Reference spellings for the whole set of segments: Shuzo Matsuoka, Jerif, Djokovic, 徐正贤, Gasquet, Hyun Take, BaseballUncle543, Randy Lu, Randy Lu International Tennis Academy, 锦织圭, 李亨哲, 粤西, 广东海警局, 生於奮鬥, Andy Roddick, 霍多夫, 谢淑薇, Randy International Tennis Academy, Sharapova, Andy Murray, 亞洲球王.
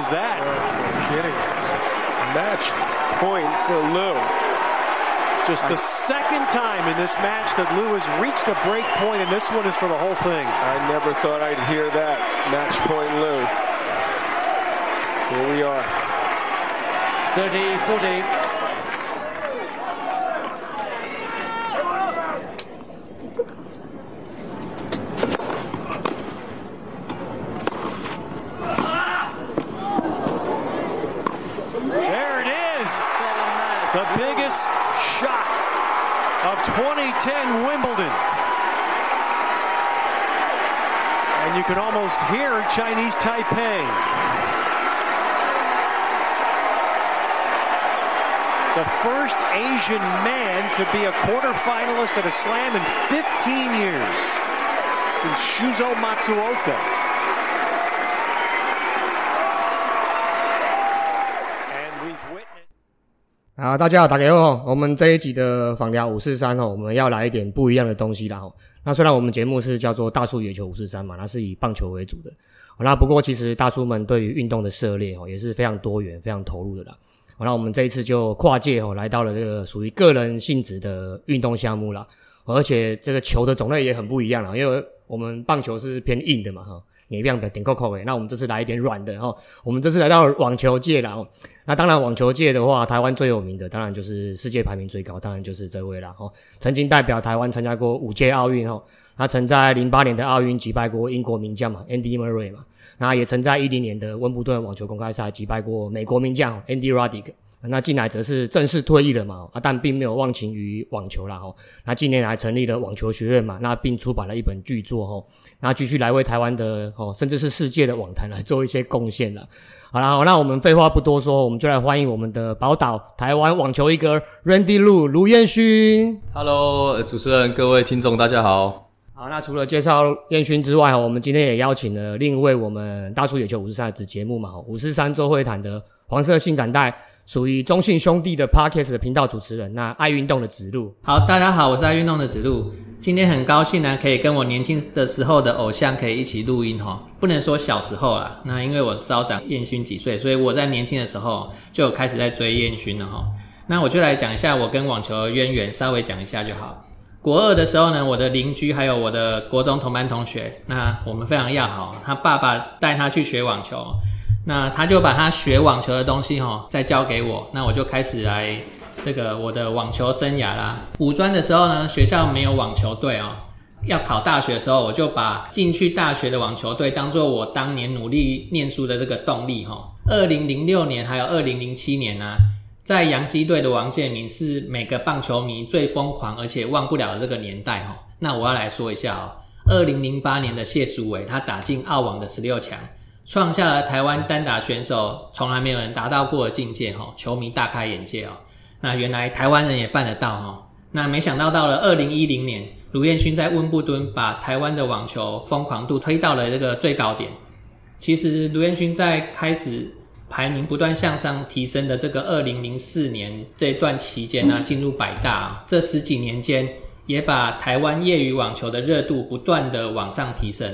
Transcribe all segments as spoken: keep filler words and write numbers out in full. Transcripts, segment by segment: is that? Oh, kidding. Match point for Lu. Just I, the second time in this match that Lu has reached a break point, and this one is for the whole thing. I never thought I'd hear that. Match point Lu. Here we are. thirty forty. The biggest shot of twenty ten Wimbledon. And you can almost hear Chinese Taipei. The first Asian man to be a quarterfinalist at a slam in fifteen years since Shuzo Matsuoka.好，大家好，打给我。我们这一集的访聊五四三哦，我们要来一点不一样的东西啦哦。那虽然我们节目是叫做大叔野球五四三嘛，那是以棒球为主的。那不过其实大叔们对于运动的涉猎哦，也是非常多元、非常投入的啦。那我们这一次就跨界哦，来到了这个属于个人性质的运动项目啦。而且这个球的种类也很不一样啦，因为我们棒球是偏硬的嘛哈。也一样的，点扣扣诶。那我们这次来一点软的齁，我们这次来到网球界啦齁。那当然网球界的话，台湾最有名的当然就是世界排名最高，当然就是这位啦齁。曾经代表台湾参加过五届奥运齁。他曾在零八年的奥运击败过英国名将嘛 ，Andy Murray 嘛。那也曾在十年的温布顿网球公开赛击败过美国名将 Andy Roddick。那近来则是正式退役了嘛，啊，但并没有忘情于网球啦齁。那近年来成立了网球学院嘛，那并出版了一本巨作齁。那继续来为台湾的齁，甚至是世界的网坛来做一些贡献啦。好啦，那我们废话不多说，我们就来欢迎我们的宝岛台湾网球一哥 Randy Lu 卢彦勋。Hello， 主持人，各位听众，大家好。好，那除了介绍彦勋之外，我们今天也邀请了另一位我们大叔野球五四三的子节目嘛 ,五四三 周会谈的黄色性感带，属于中信兄弟的 Podcast 的频道主持人，那爱运动的子路。好，大家好，我是爱运动的子路。今天很高兴呢、啊、可以跟我年轻的时候的偶像可以一起录音齁、哦。不能说小时候啦，那因为我稍长彦勋几岁，所以我在年轻的时候就开始在追彦勋了齁、哦。那我就来讲一下我跟网球的渊源，稍微讲一下就好。国二的时候呢，我的邻居还有我的国中同班同学，那我们非常要好，他爸爸带他去学网球，那他就把他学网球的东西齁再教给我，那我就开始来这个我的网球生涯啦。五专的时候呢，学校没有网球队哦，要考大学的时候，我就把进去大学的网球队当作我当年努力念书的这个动力齁。二零零六年还有二零零七年啊，在洋基队的王建民是每个棒球迷最疯狂而且忘不了的这个年代齁。那我要来说一下齁 ,二零零八年的谢淑薇，他打进澳网的十六强，创下了台湾单打选手从来没有人达到过的境界齁，球迷大开眼界齁。那原来台湾人也办得到齁。那没想到到了二零一零年，卢彦勋在温布敦把台湾的网球疯狂度推到了这个最高点。其实卢彦勋在开始排名不断向上提升的这个二零零四年这段期间啊，进入百大啊，这十几年间也把台湾业余网球的热度不断的往上提升。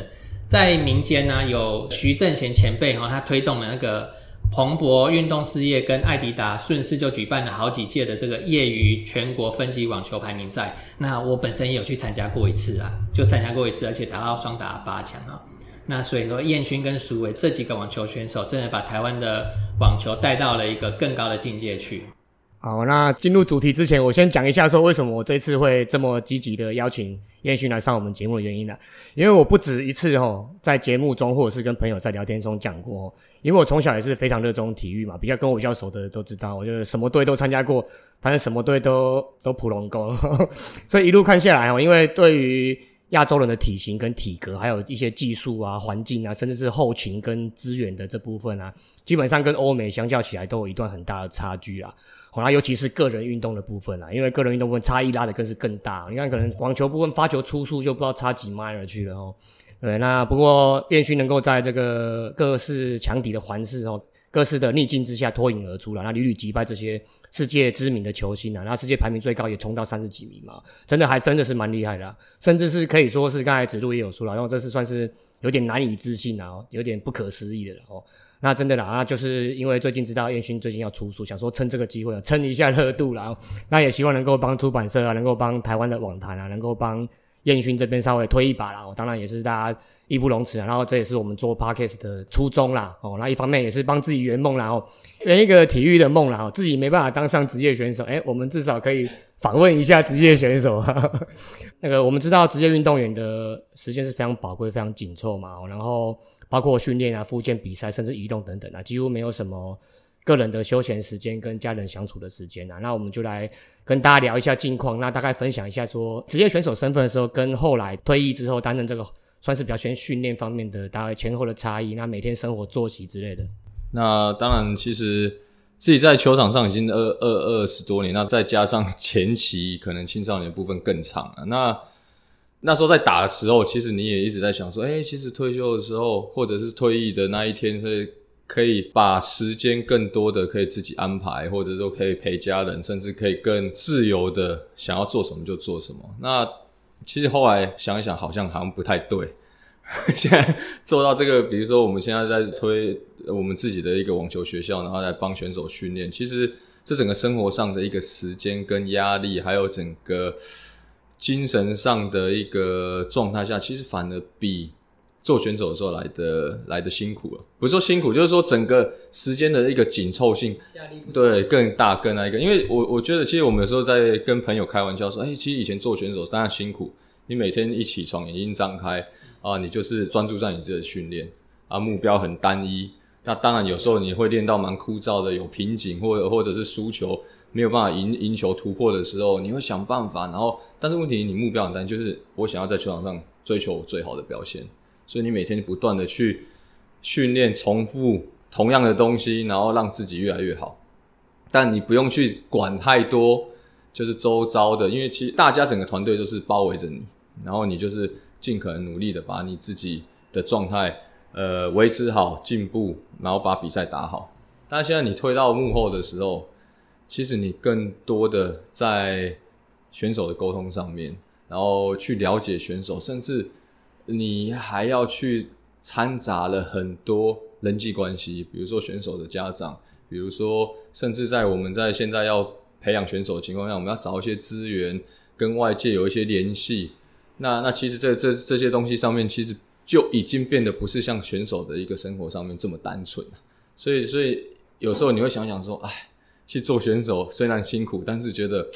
在民间啊，有徐正贤前辈齁、哦、他推动了那个彭博运动事业跟爱迪达顺势就举办了好几届的这个业余全国分级网球排名赛。那我本身也有去参加过一次啊，就参加过一次，而且打到双打八强啊。那所以说彦勋跟淑薇这几个网球选手真的把台湾的网球带到了一个更高的境界去。好，那进入主题之前，我先讲一下说为什么我这次会这么积极的邀请彦勋来上我们节目的原因啦、啊。因为我不止一次齁在节目中或者是跟朋友在聊天中讲过齁，因为我从小也是非常热衷体育嘛，比较跟我比较熟的都知道，我就什么队都参加过，但是什么队都都普龙功，所以一路看下来齁，因为对于亚洲人的体型跟体格，还有一些技术啊、环境啊，甚至是后勤跟资源的这部分啊，基本上跟欧美相较起来都有一段很大的差距啦、啊。好、哦、啦，尤其是个人运动的部分啦、啊，因为个人运动部分差异拉的更是更大。你看，可能网球部分发球出速就不知道差几迈了去了齁、哦。对，那不过彦勋能够在这个各式强敌的环视齁，各式的逆境之下脱颖而出啦，那屡屡击败这些世界知名的球星啊，那世界排名最高也冲到三十几名嘛，真的还真的是蛮厉害的、啊，甚至是可以说是刚才子路也有说了，然后这是算是有点难以置信啊，有点不可思议的了哦。那真的啦，那就是因为最近知道彦勋最近要出书，想说趁这个机会蹭一下热度啦，那也希望能够帮出版社啊，能够帮台湾的网坛啊，能够帮彦勋这边稍微推一把啦，哦，当然也是大家义不容辞啦，然后这也是我们做 podcast 的初衷啦，哦，那一方面也是帮自己圆梦啦，哦，圆一个体育的梦啦，哦，自己没办法当上职业选手，诶，我们至少可以访问一下职业选手啊。那个我们知道职业运动员的时间是非常宝贵、非常紧凑嘛，哦，然后包括训练啊、复健、比赛，甚至移动等等啊，几乎没有什么个人的休闲时间跟家人相处的时间啊，那我们就来跟大家聊一下近况，那大概分享一下说职业选手身份的时候跟后来退役之后担任这个算是比较先训练方面的大概前后的差异，那每天生活作息之类的。那当然其实自己在球场上已经二二二十多年，那再加上前期可能青少年的部分更长了，那那时候在打的时候其实你也一直在想说，诶，其实退休的时候或者是退役的那一天会可以把时间更多的可以自己安排，或者说可以陪家人，甚至可以更自由的想要做什么就做什么。那其实后来想一想好像好像不太对现在做到这个，比如说我们现在在推我们自己的一个网球学校，然后来帮选手训练，其实这整个生活上的一个时间跟压力，还有整个精神上的一个状态下，其实反而比做选手的时候来的来的辛苦了，不是说辛苦，就是说整个时间的一个紧凑性，对，更大更那一个。因为我我觉得，其实我们有时候在跟朋友开玩笑说，哎、欸，其实以前做选手当然辛苦，你每天一起床眼睛张开啊，你就是专注在你自己的训练啊，目标很单一。那当然有时候你会练到蛮枯燥的，有瓶颈或者或者是输球没有办法赢赢球突破的时候，你会想办法。然后，但是问题你目标很单一，就是我想要在球场上追求我最好的表现。所以你每天不断的去训练，重复同样的东西，然后让自己越来越好。但你不用去管太多，就是周遭的，因为其实大家整个团队都是包围着你，然后你就是尽可能努力的把你自己的状态呃维持好，进步，然后把比赛打好。但现在你退到幕后的时候，其实你更多的在选手的沟通上面，然后去了解选手，甚至你还要去掺杂了很多人际关系，比如说选手的家长，比如说甚至在我们在现在要培养选手的情况下，我们要找一些资源跟外界有一些联系。那那其实这这这些东西上面，其实就已经变得不是像选手的一个生活上面这么单纯了。所以所以有时候你会想想说，哎，去做选手虽然辛苦，但是觉得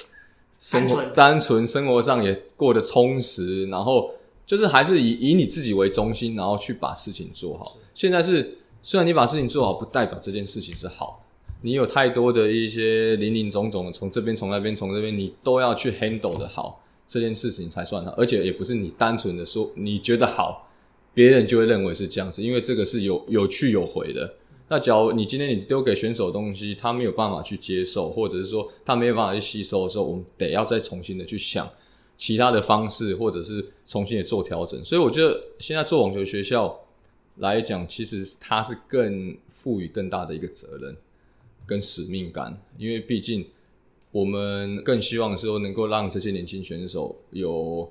生活单纯，生活上也过得充实，然后就是还是以以你自己为中心，然后去把事情做好。现在是虽然你把事情做好，不代表这件事情是好的。你有太多的一些林林总总的，从这边从那边从这边，你都要去 handle 的好，这件事情才算好。而且也不是你单纯的说你觉得好，别人就会认为是这样子，因为这个是有有去有回的。那假如你今天你丢给选手的东西，他没有办法去接受，或者是说他没有办法去吸收的时候，我们得要再重新的去想其他的方式，或者是重新也做调整。所以我觉得现在做网球学校来讲，其实它是更赋予更大的一个责任跟使命感，因为毕竟我们更希望的时候能够让这些年轻选手有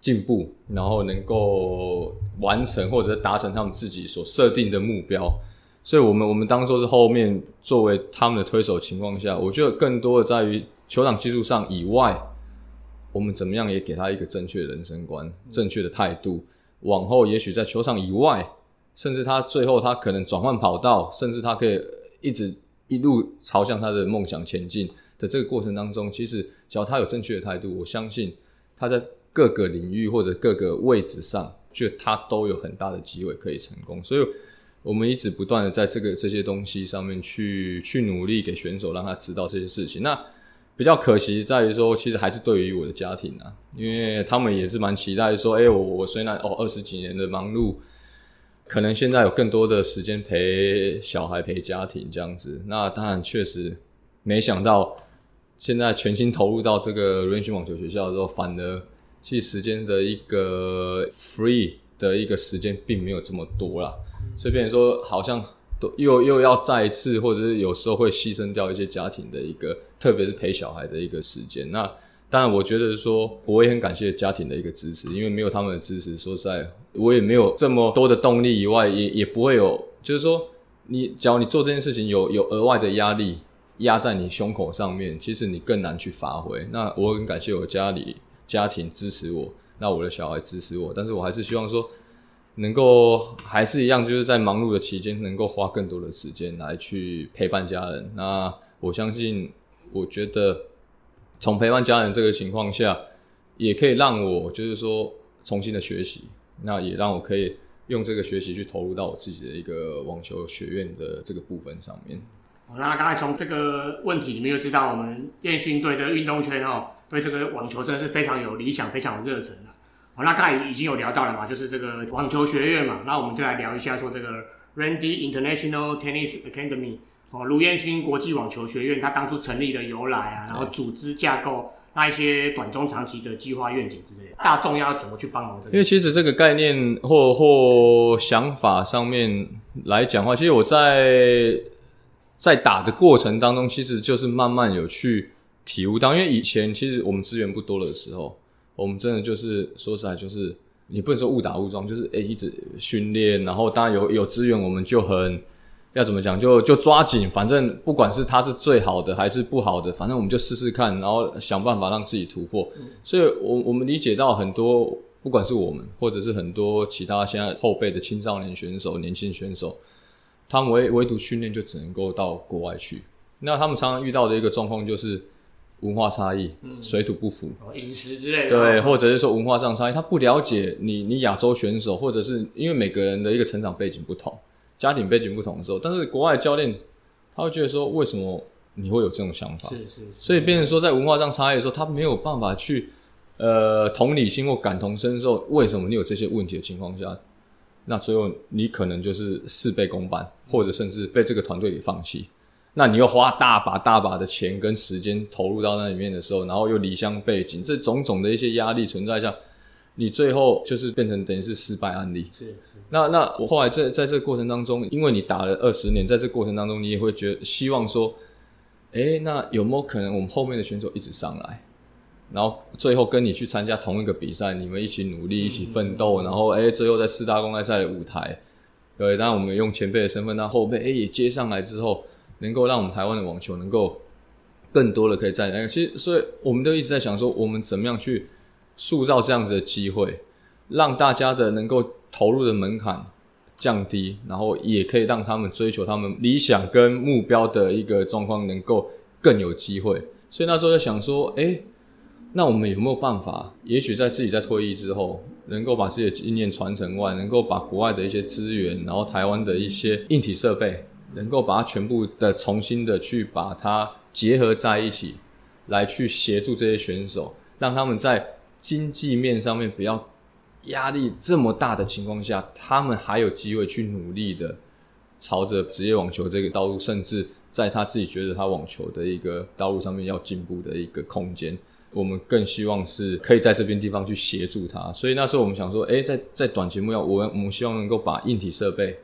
进步，然后能够完成或者达成他们自己所设定的目标。所以我们我们当作是后面作为他们的推手的情况下，我觉得更多的在于球场技术上以外，我们怎么样也给他一个正确的人生观，正确的态度，往后也许在球场以外，甚至他最后他可能转换跑道，甚至他可以一直一路朝向他的梦想前进的这个过程当中，其实只要他有正确的态度，我相信他在各个领域或者各个位置上，就他都有很大的机会可以成功。所以我们一直不断的在这个这些东西上面去去努力，给选手让他知道这些事情。那比较可惜在于说，其实还是对于我的家庭啊，因为他们也是蛮期待说，诶、欸、我我虽然哦二十几年的忙碌，可能现在有更多的时间陪小孩陪家庭这样子。那当然确实没想到现在全心投入到这个瑞勋网球学校的时候，反而其实时间的一个 free 的一个时间并没有这么多啦，所以变成说好像又又要再一次，或者是有时候会牺牲掉一些家庭的一个，特别是陪小孩的一个时间。那当然我觉得说我也很感谢家庭的一个支持，因为没有他们的支持，说实在我也没有这么多的动力，以外也也不会有，就是说你只要你做这件事情有有额外的压力压在你胸口上面，其实你更难去发挥。那我很感谢我家里家庭支持我，那我的小孩支持我，但是我还是希望说能够还是一样，就是在忙碌的期间能够花更多的时间来去陪伴家人。那我相信我觉得从陪伴家人这个情况下也可以让我就是说重新的学习，那也让我可以用这个学习去投入到我自己的一个网球学院的这个部分上面。那刚才从这个问题里面就知道我们彦勋对这个运动圈、哦、对这个网球真的是非常有理想非常有热忱、啊哦、那刚才已经有聊到了嘛，就是这个网球学院嘛，那我们就来聊一下说这个 Randy International Tennis Academy、哦、卢彦勋国际网球学院它当初成立的由来啊，然后组织架构那一些短中长期的计划愿景之类的，大众要怎么去帮忙这个？因为其实这个概念或或想法上面来讲的话，其实我在在打的过程当中，其实就是慢慢有去体悟到，因为以前其实我们资源不多的时候，我们真的就是说实在就是你不能说误打误撞，就是诶、欸、一直训练，然后当然有有资源我们就很要怎么讲，就就抓紧，反正不管是它是最好的还是不好的，反正我们就试试看，然后想办法让自己突破。嗯、所以我我们理解到很多，不管是我们或者是很多其他现在后辈的青少年选手、年轻选手，他们唯唯独训练就只能够到国外去。那他们常常遇到的一个状况就是文化差异、嗯、水土不服、饮、哦、食之类的，对，或者是说文化上差异，他不了解你你亚洲选手，或者是因为每个人的一个成长背景不同。家庭背景不同的时候，但是国外教练他会觉得说，为什么你会有这种想法？是是是，所以变成说在文化上差异的时候，他没有办法去呃同理心或感同身受，为什么你有这些问题的情况下，那最后你可能就是事倍功半，或者甚至被这个团队给放弃。那你又花大把大把的钱跟时间投入到那里面的时候，然后又离乡背景，这种种的一些压力存在下，你最后就是变成等于是失败案例。是是。那那我后来在在这个过程当中，因为你打了二十年，在这个过程当中，你也会觉得希望说，诶，那有没有可能我们后面的选手一直上来，然后最后跟你去参加同一个比赛，你们一起努力，一起奋斗，嗯、然后诶，最后在四大公开赛的舞台，对，当然我们用前辈的身份，那后辈诶也接上来之后，能够让我们台湾的网球能够更多的可以在那个，其实所以我们都一直在想说，我们怎么样去塑造这样子的机会，让大家的能够投入的门槛降低，然后也可以让他们追求他们理想跟目标的一个状况能够更有机会。所以那时候在想说，诶，那我们有没有办法，也许在自己在退役之后，能够把自己的经验传承外，能够把国外的一些资源，然后台湾的一些硬体设备，能够把它全部的重新的去把它结合在一起，来去协助这些选手，让他们在经济面上面不要压力这么大的情况下，他们还有机会去努力的朝着职业网球这个道路，甚至在他自己觉得他网球的一个道路上面要进步的一个空间，我们更希望是可以在这边地方去协助他。所以那时候我们想说，诶，在在短期目标，我们我们希望能够把硬体设备，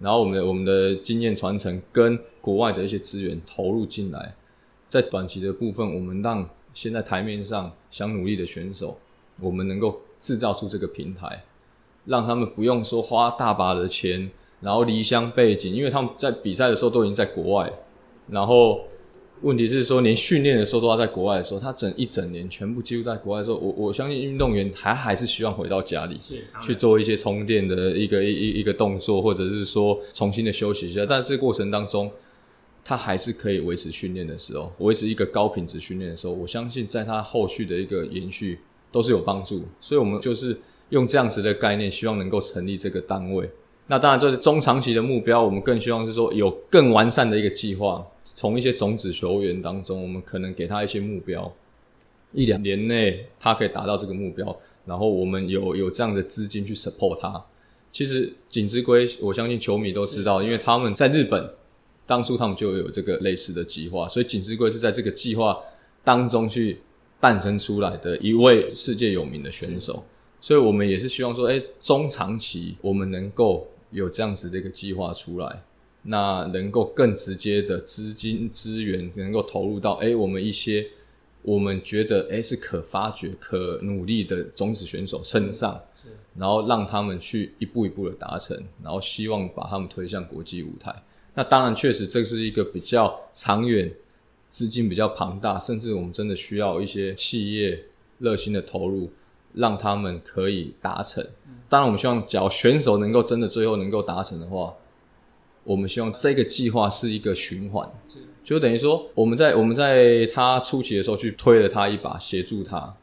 然后我们的我们的经验传承跟国外的一些资源投入进来，在短期的部分，我们让现在台面上想努力的选手，我们能够制造出这个平台，让他们不用说花大把的钱，然后离乡背景，因为他们在比赛的时候都已经在国外，然后问题是说连训练的时候都要在国外的时候，他整一整年全部几乎在国外的时候，我我相信运动员还还是希望回到家里去做一些充电的一个一一个动作，或者是说重新的休息一下，但是过程当中他还是可以维持训练的时候，维持一个高品质训练的时候，我相信在他后续的一个延续都是有帮助。所以我们就是用这样子的概念，希望能够成立这个单位。那当然这是中长期的目标，我们更希望是说有更完善的一个计划，从一些种子球员当中，我们可能给他一些目标，一两年内他可以达到这个目标，然后我们有有这样的资金去 support 他。其实锦织圭我相信球迷都知道，因为他们在日本当初他们就有这个类似的计划，所以锦织圭是在这个计划当中去诞生出来的一位世界有名的选手。所以我们也是希望说，诶，中长期我们能够有这样子的一个计划出来，那能够更直接的资金资源能够投入到，诶，我们一些我们觉得诶是可发掘可努力的种子选手身上，然后让他们去一步一步的达成，然后希望把他们推向国际舞台。那当然确实这是一个比较长远，资金比较庞大，甚至我们真的需要一些企业热心的投入，让他们可以达成。当然我们希望只要选手能够真的最后能够达成的话，我们希望这个计划是一个循环，就等于说我们在我们在他初期的时候去推了他一把，协助他，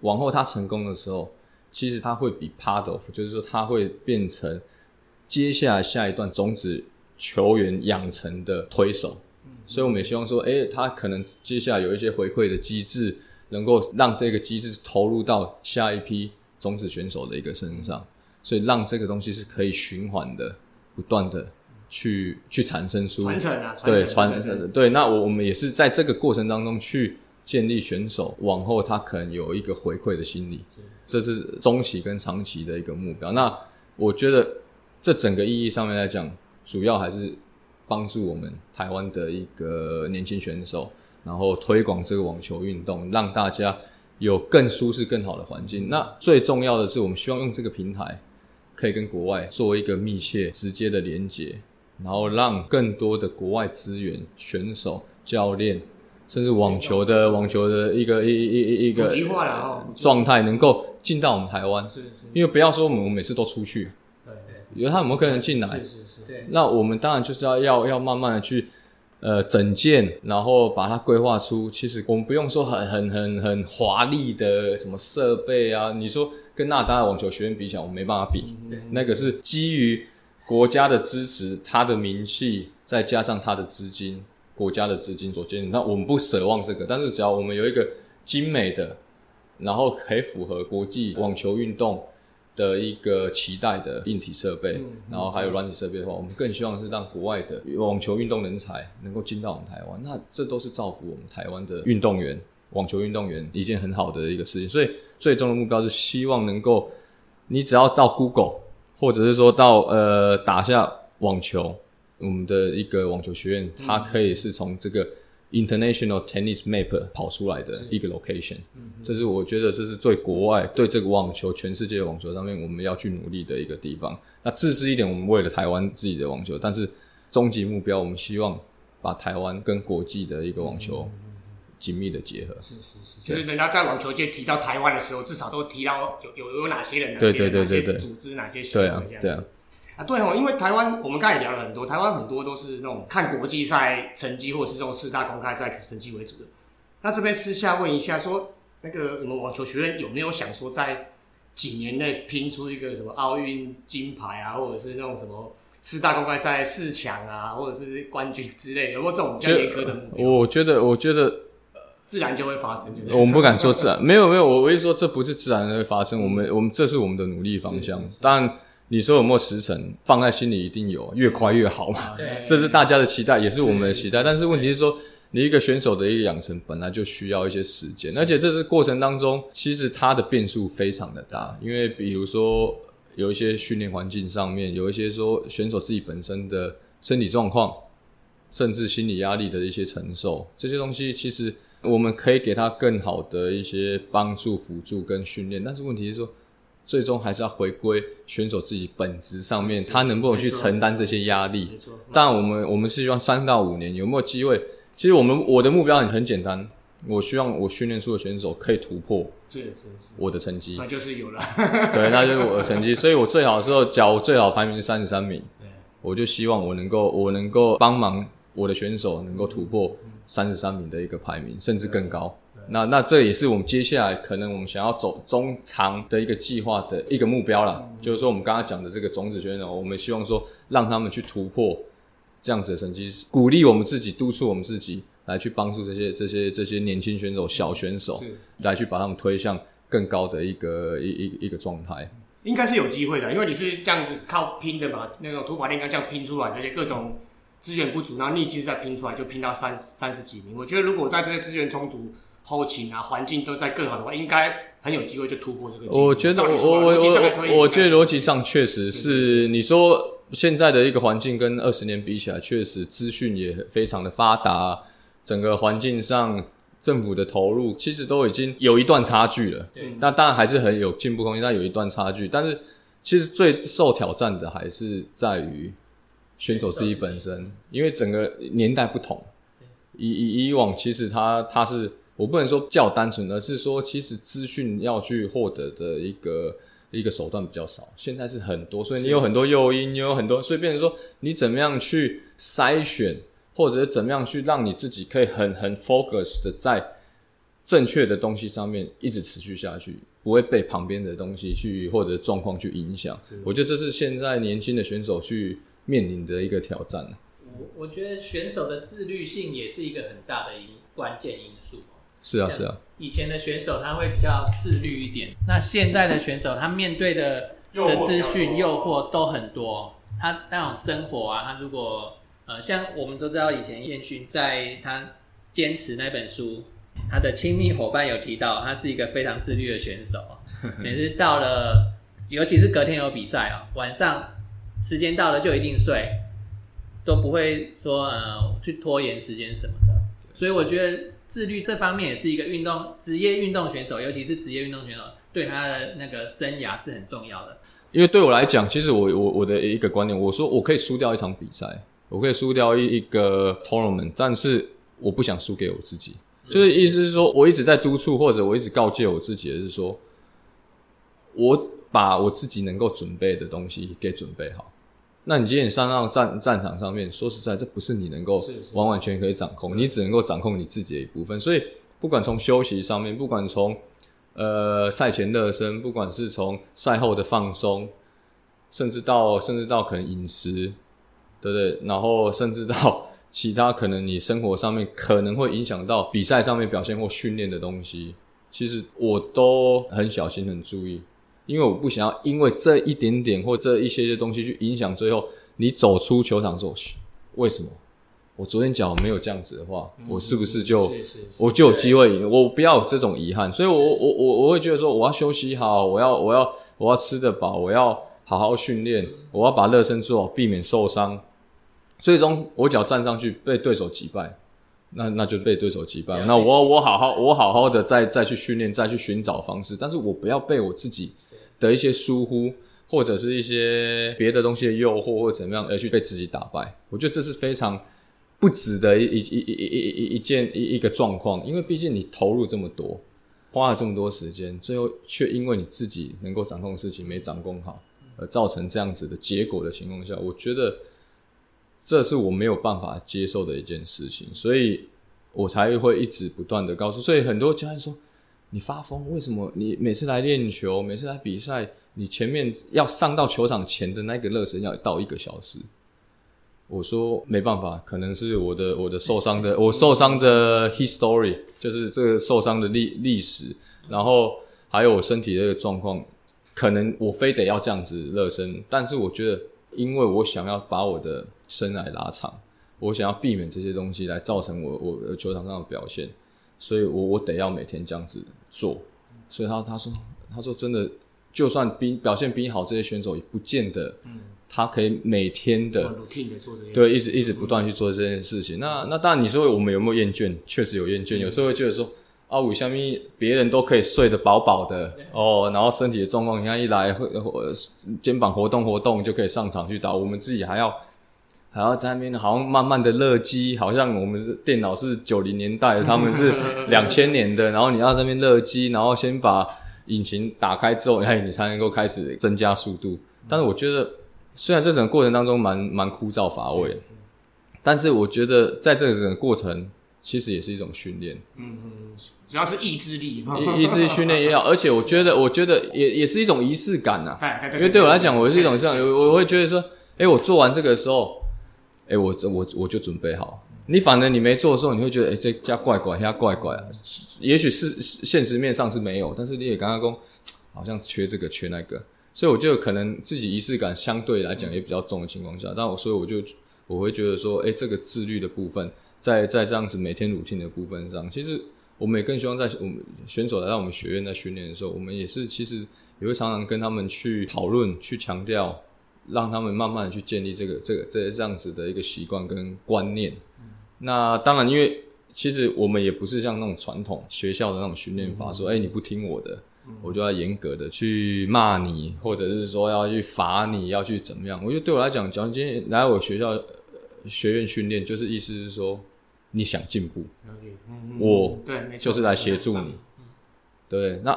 往后他成功的时候，其实他会be part of，就是说他会变成接下来下一段种子球员养成的推手。所以我们也希望说，诶，他可能接下来有一些回馈的机制，能够让这个机制投入到下一批种子选手的一个身上，所以让这个东西是可以循环的，不断的去去产生出传承啊，对传承 对, 对, 对。那我们也是在这个过程当中去建立选手往后他可能有一个回馈的心理，这是中期跟长期的一个目标。那我觉得这整个意义上面来讲，主要还是帮助我们台湾的一个年轻选手，然后推广这个网球运动，让大家有更舒适更好的环境。那最重要的是我们希望用这个平台可以跟国外做一个密切直接的连结，然后让更多的国外资源、选手、教练，甚至网球的网球的一个一一一个状态能够进到我们台湾。是是，因为不要说我们每次都出去，对对，因为他有没有可能进来？是是是，对。那我们当然就是要要要慢慢的去呃整建，然后把它规划出。其实我们不用说很很很很华丽的什么设备啊，你说跟纳达尔网球学院比起来，我们没办法比，嗯，那个是基于国家的支持，他的名气，再加上他的资金，国家的资金所建立。那我们不奢望这个，但是只要我们有一个精美的，然后可以符合国际网球运动的一个期待的硬体设备，嗯，然后还有软体设备的话，我们更希望是让国外的网球运动人才能够进到我们台湾。那这都是造福我们台湾的运动员，网球运动员一件很好的一个事情。所以最终的目标是希望能够，你只要到 Google，或者是说到呃打下网球，我们的一个网球学院，嗯，它可以是从这个 International Tennis Map 跑出来的一个 location，嗯，这是我觉得这是对国外对这个网球全世界的网球上面我们要去努力的一个地方。那自私一点，我们为了台湾自己的网球，但是终极目标我们希望把台湾跟国际的一个网球紧密的结合。是是是，就是人家在网球界提到台湾的时候，至少都提到有有有哪些人，哪些人，哪些组织，哪些行为这样子。对啊，啊对哦，因为台湾我们刚才也聊了很多，台湾很多都是那种看国际赛成绩或是这种四大公开赛成绩为主的。那这边私下问一下说，说那个你们网球学院有没有想说在几年内拼出一个什么奥运金牌啊，或者是那种什么四大公开赛四强啊，或者是冠军之类的，有没有这种比较严苛的目标？我觉得，我觉得。自然就会发生，我们不敢说自然，没有没有，我一说这不是自然会发生，我们我们这是我们的努力方向。当然，你说有没有时程，放在心里一定有，越快越好嘛。对，这是大家的期待，也是我们的期待。是是是，但是问题是说，你一个选手的一个养成本来就需要一些时间，而且这个过程当中，其实它的变数非常的大，因为比如说有一些训练环境上面，有一些说选手自己本身的身体状况，甚至心理压力的一些承受，这些东西其实。我们可以给他更好的一些帮助、辅助跟训练，但是问题是说，最终还是要回归选手自己本质上面，他能不能去承担这些压力？没错。但我们我们是希望三到五年有没有机会？其实我们我的目标很很简单，我希望我训练出的选手可以突破我的成绩，那就是有了，对，那就是我的成绩。所以我最好的时候，假如我最好排名是三十三名，我就希望我能够我能够帮忙我的选手能够突破三十三名的一个排名，甚至更高。那那这也是我们接下来可能我们想要走中长的一个计划的一个目标啦，嗯，就是说我们刚刚讲的这个种子选手，我们希望说让他们去突破这样子的成绩，鼓励我们自己，督促我们自己来去帮助这些这些这些年轻选手、小选手，来去把他们推向更高的一个一一一个状态。应该是有机会的，因为你是这样子靠拼的嘛，那种土法炼钢这样拼出来，而且各种。资源不足，然后逆境再拼出来，就拼到三三十几名。我觉得如果在这些资源充足、后勤啊、环境都在更好的话，应该很有机会就突破这个。我觉得，我我我我觉得逻辑上确实是，你说现在的一个环境跟二十年比起来，确实资讯也非常的发达，整个环境上政府的投入其实都已经有一段差距了。那当然还是很有进步空间，但有一段差距。但是其实最受挑战的还是在于选手自己本身，因为整个年代不同。以以以往其实他他是我不能说较单纯，而是说其实资讯要去获得的一个一个手段比较少，现在是很多，所以你有很多诱因，你有很多，所以变成说你怎么样去筛选，或者是怎么样去让你自己可以很很 focus 的在正确的东西上面一直持续下去，不会被旁边的东西去或者状况去影响。我觉得这是现在年轻的选手去面临的一个挑战。我觉得选手的自律性也是一个很大的关键因素。是啊是啊，以前的选手他会比较自律一点，那现在的选手他面对的的资讯诱惑都很多，他那种生活啊，他如果呃像我们都知道以前彦勋在他坚持那本书，他的亲密伙伴有提到他是一个非常自律的选手，每次到了尤其是隔天有比赛啊，晚上时间到了就一定睡，都不会说呃去拖延时间什么的。所以我觉得自律这方面也是一个运动职业运动选手，尤其是职业运动选手对他的那个生涯是很重要的。因为对我来讲，其实我我我的一个观点，我说我可以输掉一场比赛，我可以输掉一个 tournament， 但是我不想输给我自己。就是意思是说，我一直在督促或者我一直告诫我自己的是说，我把我自己能够准备的东西给准备好。那你今天上到 战, 战场上面，说实在，这不是你能够完完全可以掌控，是是你只能够掌控你自己的一部分。所以，不管从休息上面，不管从呃赛前热身，不管是从赛后的放松，甚至到甚至到可能饮食，对不对？然后甚至到其他可能你生活上面可能会影响到比赛上面表现或训练的东西，其实我都很小心、很注意。因为我不想要因为这一点点或这一些些东西去影响最后你走出球场说为什么我昨天讲没有这样子的话、嗯、我是不是就是是是我就有机会赢，我不要有这种遗憾。所以我我我我会觉得说我要休息好，我要我要我要吃得饱，我要好好训练、嗯、我要把热身做好，避免受伤。最终我只要站上去被对手击败，那那就被对手击败，那我我好好我好好的再再去训练，再去寻找方式，但是我不要被我自己的一些疏忽或者是一些别的东西的诱惑或者怎么样而去被自己打败。我觉得这是非常不值得一一一一一件一一个状况，因为毕竟你投入这么多，花了这么多时间，最后却因为你自己能够掌控的事情没掌控好而造成这样子的结果的情况下，我觉得这是我没有办法接受的一件事情，所以我才会一直不断的告诉。所以很多教练说你发疯，为什么你每次来练球，每次来比赛，你前面要上到球场前的那个热身要到一个小时？我说没办法，可能是我的我的受伤的我受伤的 history， 就是这个受伤的历历史，然后还有我身体的一个状况，可能我非得要这样子热身。但是我觉得，因为我想要把我的生涯拉长，我想要避免这些东西来造成我我球场上的表现。所以我我得要每天这样子做，所以他他说他说真的，就算比表现比你好这些选手也不见得，嗯，他可以每天的routine的做这些，对，一直一直不断去做这件事情。嗯、那那当然你说我们有没有厌倦？确实有厌倦，嗯、有时候会觉得说啊，我下面别人都可以睡得饱饱的哦，然后身体的状况你看一来会肩膀活动活动就可以上场去打，我们自己还要。还要在那边好像慢慢的热机，好像我们电脑是九零年代的，他们是两千年的，然后你要在那边热机，然后先把引擎打开之后，哎，你才能够开始增加速度。但是我觉得，虽然这整个过程当中蛮蛮枯燥乏味，但是我觉得在这整个过程其实也是一种训练。嗯嗯，主要是意志力，意志力训练也好，而且我觉得，我觉得也也是一种仪式感呐、啊。因为对我来讲，我是一种像我会觉得说，哎，我做完这个的时候。诶、欸、我我我就准备好。你反正你没做的时候你会觉得诶、欸、这家怪怪家怪怪啊。也许是现实面上是没有，但是你也刚刚说好像缺这个缺那个。所以我就可能自己仪式感相对来讲也比较重的情况下，但我所以我就我会觉得说诶、欸、这个自律的部分在在这样子每天 routine 的部分上，其实我们也更希望在我们选手来到我们学院在训练的时候，我们也是其实也会常常跟他们去讨论去强调。让他们慢慢的去建立这个这个这这样子的一个习惯跟观念。嗯、那当然，因为其实我们也不是像那种传统学校的那种训练法，说，哎、嗯欸，你不听我的，我就要严格的去骂你，或者是说要去罚你，要去怎么样。我觉得对我来讲，讲今天来我学校学院训练，就是意思是说你想进步，嗯、我就是来协助你。对，那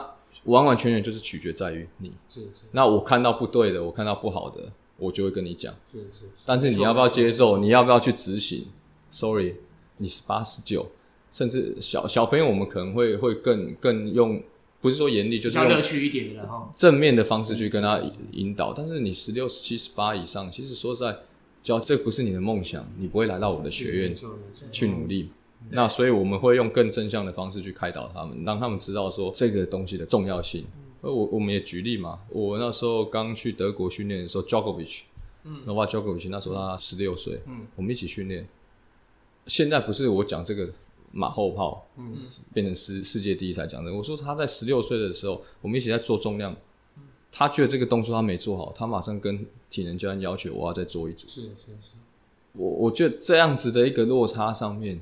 完完全全就是取决在于你。是是。那我看到不对的，我看到不好的，我就会跟你讲。是是。但是你要不要接受？你要不要去执行 ？Sorry， 你十八十九，甚至小小朋友，我们可能会会更更用，不是说严厉，就是用乐趣一点的哈，正面的方式去跟他引导。但是你十六、十七、十八以上，其实说实在，只要这不是你的梦想，你不会来到我的学院去努力。那所以我们会用更正向的方式去开导他们，让他们知道说这个东西的重要性。嗯、我我们也举例嘛，我那时候刚去德国训练的时候 ，Djokovic， 嗯，那话 Djokovic 那时候他十六岁，嗯，我们一起训练。现在不是我讲这个马后炮，嗯，变成世世界第一才讲的。我说他在十六岁的时候，我们一起在做重量，他觉得这个动作他没做好，他马上跟体能教练要求我要再做一组。是是是，我我觉得这样子的一个落差上面。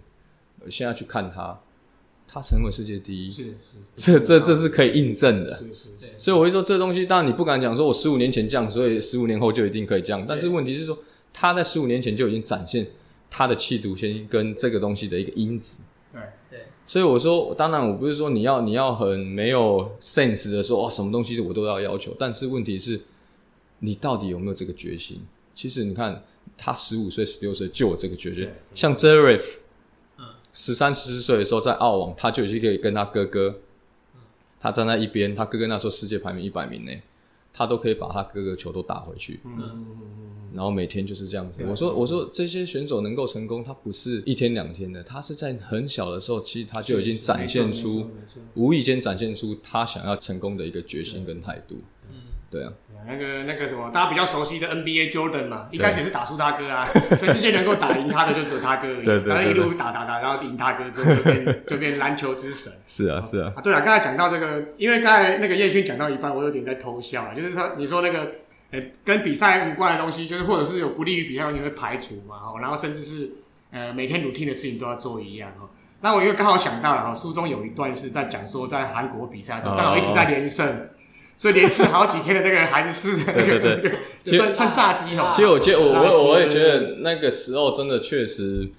现在去看他，他成为世界第一，是是，这这这是可以印证的。是是是，所以我会说这东西，当然你不敢讲说我十五年前这样，所以十五年后就一定可以这样。但是问题是说，他在十五年前就已经展现他的企图心跟这个东西的一个因子。对对，所以我说，当然我不是说你要你要很没有 sense 的说哇什么东西我都要要求，但是问题是，你到底有没有这个决心？其实你看他十五岁、十六岁就有这个决心，像 Jerif。十三、十四岁的时候在澳网，他就已经可以跟他哥哥，他站在一边，他哥哥那时候世界排名一百名内，他都可以把他哥哥球都打回去。嗯，然后每天就是这样子。我说我说这些选手能够成功，他不是一天两天的，他是在很小的时候，其实他就已经展现出，无意间展现出他想要成功的一个决心跟态度。对啊，那个那个什么，大家比较熟悉的 N B A Jordan 嘛，一开始也是打输他哥啊，全世界能够打赢他的就只有他哥而已。对对对对，然后一路打打打，然后赢他哥之后就变就变篮球之神。是啊是啊。啊对了，刚才讲到这个，因为刚才那个彦勋讲到一半，我有点在偷笑啊，就是他你说那个、欸、跟比赛无关的东西，就是或者是有不利于比赛，你会排除嘛，然后甚至是呃每天 routine 的事情都要做一样哦。那我因为刚好想到了书中有一段是在讲说在韩国比赛的时候，正好一直在连胜。哦所以连吃好几天的那个韩式的、那個，对对对，就算算炸鸡哈。其实我觉得我我我也觉得那个时候真的确实，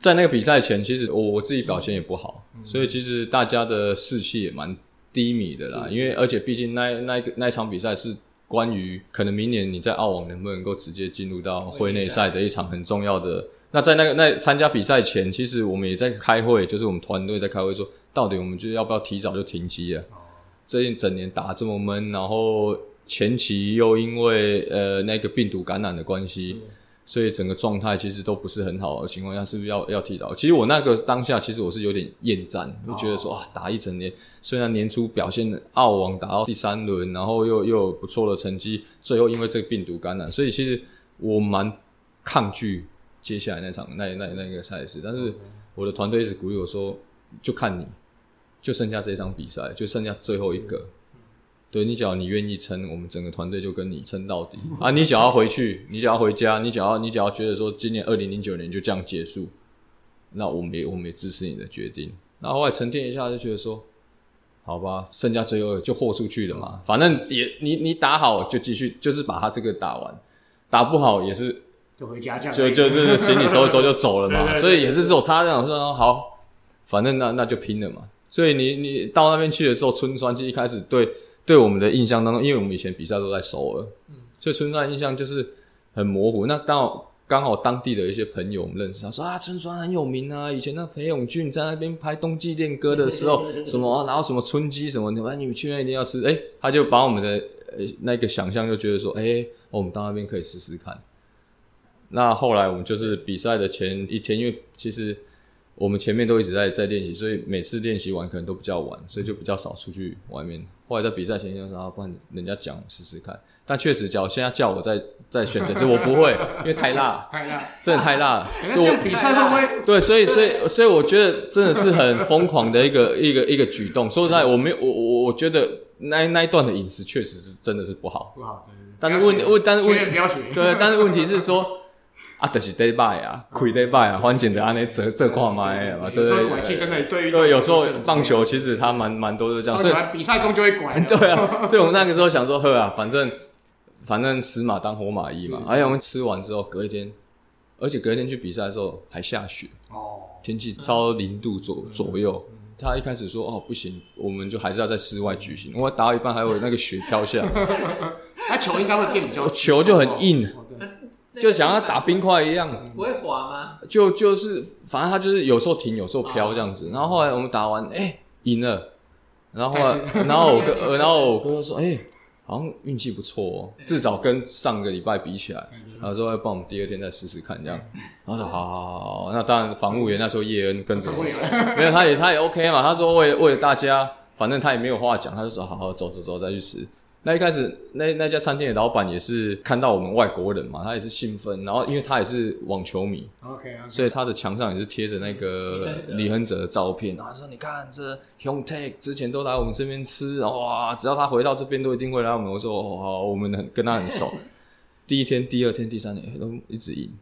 在那个比赛前，其实我我自己表现也不好，嗯、所以其实大家的士气也蛮低迷的啦。是是是，因为而且毕竟那那那场比赛是关于可能明年你在澳网能不能够直接进入到会内赛的一场很重要的。那在那个那参加比赛前，其实我们也在开会，就是我们团队在开会说，到底我们就要不要提早就停机了。哦，最近整年打这么闷，然后前期又因为呃那个病毒感染的关系，嗯、所以整个状态其实都不是很好的情况下，是不是要要提早？其实我那个当下，其实我是有点厌战，就觉得说啊，打一整年，虽然年初表现澳网打到第三轮，然后又又有不错的成绩，最后因为这个病毒感染，所以其实我蛮抗拒接下来那场那那那个赛事。但是我的团队一直鼓励我说，就看你。就剩下这场比赛，就剩下最后一个。对，你只要你愿意撑，我们整个团队就跟你撑到底啊！你只要回去，你只要回家，你只要你只要觉得说今年二零零九年就这样结束，那我们也我们也支持你的决定。那后来沉淀一下，就觉得说，好吧，剩下最后一个就豁出去了嘛，反正也你你打好就继续，就是把他这个打完，打不好也是就回家这样，就就是行李收一收就走了嘛。对对对对，所以也是只有差这样说好，反正那那就拼了嘛。所以你你到那边去的时候，春川其实一开始对对我们的印象当中，因为我们以前比赛都在首尔，嗯，所以春川的印象就是很模糊。那刚好刚好当地的一些朋友我们认识，他说啊，春川很有名啊，以前那裴勇俊在那边拍《冬季恋歌》的时候，什么、啊、然后什么春鸡什么，你们你们去那一定要吃，哎、欸，他就把我们的、呃、那个想象就觉得说，哎、欸哦，我们到那边可以试试看。那后来我们就是比赛的前一天，因为其实。我们前面都一直在在练习，所以每次练习完可能都比较晚，所以就比较少出去外面。后来在比赛前就说，不然人家讲试试看。但确实，假如现在叫我再再选择，这我不会，因为太辣，太辣，真的太辣了。所以我比赛会不会？对，所以所以所以我觉得真的是很疯狂的一个一个一个举动。说实在，我没有我我我觉得那那一段的饮食确实是真的是不好，不好。但是问问但是问不要学，对，但是问题是说。啊，就是在卖啊，亏在卖啊，反正就安尼折折看卖嘛，对不对？拐气真的对于对，有时候棒球其实他蛮蛮多都这样，所以比赛中就会拐。对啊，所以我们那个时候想说，呵啊，反正反正死马当活马医嘛。而且我们吃完之后，隔一天，而且隔一天去比赛的时候还下雪，哦，天气超零度左左右。他一开始说哦不行，我们就还是要在室外举行，我打到一半还有那个雪飘下来，他球应该会变比较，球就很硬。就想要打冰块一样，不会滑吗？就就是，反正他就是有时候停，有时候飘这样子。然后后来我们打完，哎、欸，赢了。然后后来，然后我哥，然后我哥就说，哎、欸，好像运气不错哦，至少跟上个礼拜比起来。他说要帮我们第二天再试试看这样。然后说好好好，那当然防务员那时候叶恩跟着我，没有他也他也 OK 嘛。他说为了为了大家，反正他也没有话讲，他就说好好走走走再去吃。那一开始那那家餐厅的老板也是看到我们外国人嘛，他也是兴奋，然后因为他也是网球迷 okay, okay. 所以他的墙上也是贴着那个李亨哲的照片，然后说你看这 Hyun Take 之前都来我们这边吃，哇，只要他回到这边都一定会来我们，我说、哦、我们很跟他很熟第一天第二天第三天都一直赢